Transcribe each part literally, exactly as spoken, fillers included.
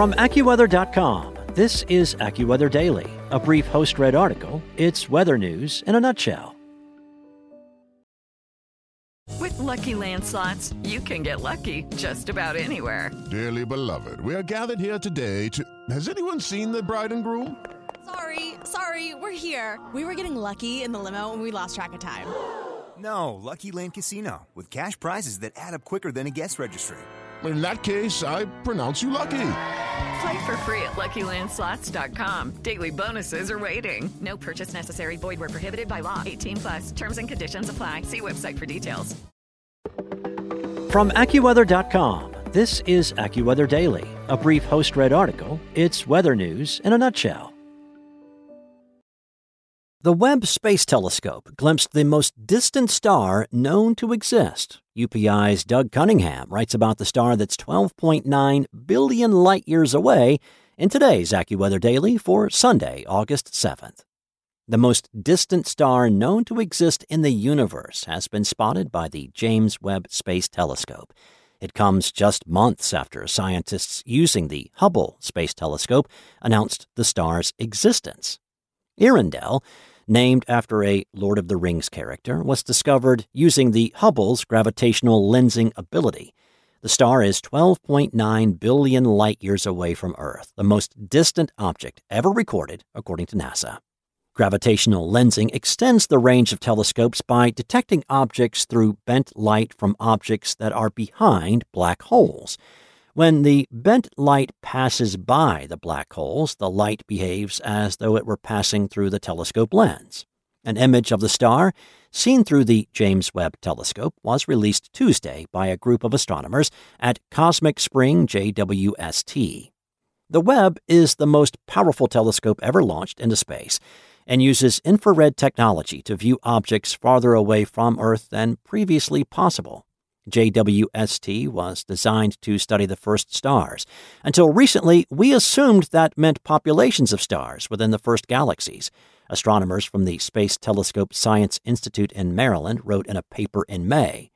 From AccuWeather dot com, this is AccuWeather Daily, a brief host-read article. It's weather news in a nutshell. With Lucky Land Slots, you can get lucky just about anywhere. Dearly beloved, we are gathered here today to... Has anyone seen the bride and groom? Sorry, sorry, we're here. We were getting lucky in the limo and we lost track of time. No, Lucky Land Casino, with cash prizes that add up quicker than a guest registry. In that case, I pronounce you lucky. Play for free at Lucky Land Slots dot com. Daily bonuses are waiting. No purchase necessary. Void where prohibited by law. eighteen plus. Terms and conditions apply. See website for details. From AccuWeather dot com, this is AccuWeather Daily, a brief host-read article. It's weather news in a nutshell. The Webb Space Telescope glimpsed the most distant star known to exist. U P I's Doug Cunningham writes about the star that's twelve point nine billion light-years away in today's AccuWeather Daily for Sunday, August seventh. The most distant star known to exist in the universe has been spotted by the James Webb Space Telescope. It comes just months after scientists using the Hubble Space Telescope announced the star's existence. Earendel, named after a Lord of the Rings character, was discovered using the Hubble's gravitational lensing ability. The star is twelve point nine billion light-years away from Earth, the most distant object ever recorded, according to NASA. Gravitational lensing extends the range of telescopes by detecting objects through bent light from objects that are behind black holes. When the bent light passes by the black holes, the light behaves as though it were passing through the telescope lens. An image of the star, seen through the James Webb Telescope, was released Tuesday by a group of astronomers at Cosmic Spring J W S T. The Webb is the most powerful telescope ever launched into space and uses infrared technology to view objects farther away from Earth than previously possible. J W S T was designed to study the first stars. Until recently, we assumed that meant populations of stars within the first galaxies. Astronomers from the Space Telescope Science Institute in Maryland wrote in a paper in May.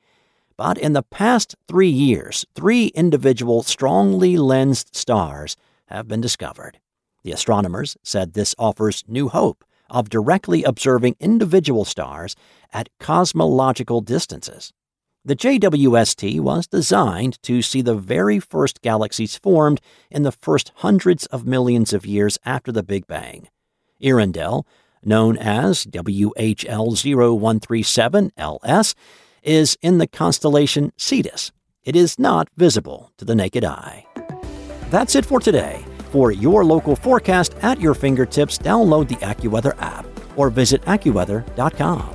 But in the past three years, three individual strongly lensed stars have been discovered. The astronomers said this offers new hope of directly observing individual stars at cosmological distances. The J W S T was designed to see the very first galaxies formed in the first hundreds of millions of years after the Big Bang. Earendel, known as W H L zero one three seven L S, is in the constellation Cetus. It is not visible to the naked eye. That's it for today. For your local forecast at your fingertips, download the AccuWeather app or visit AccuWeather dot com.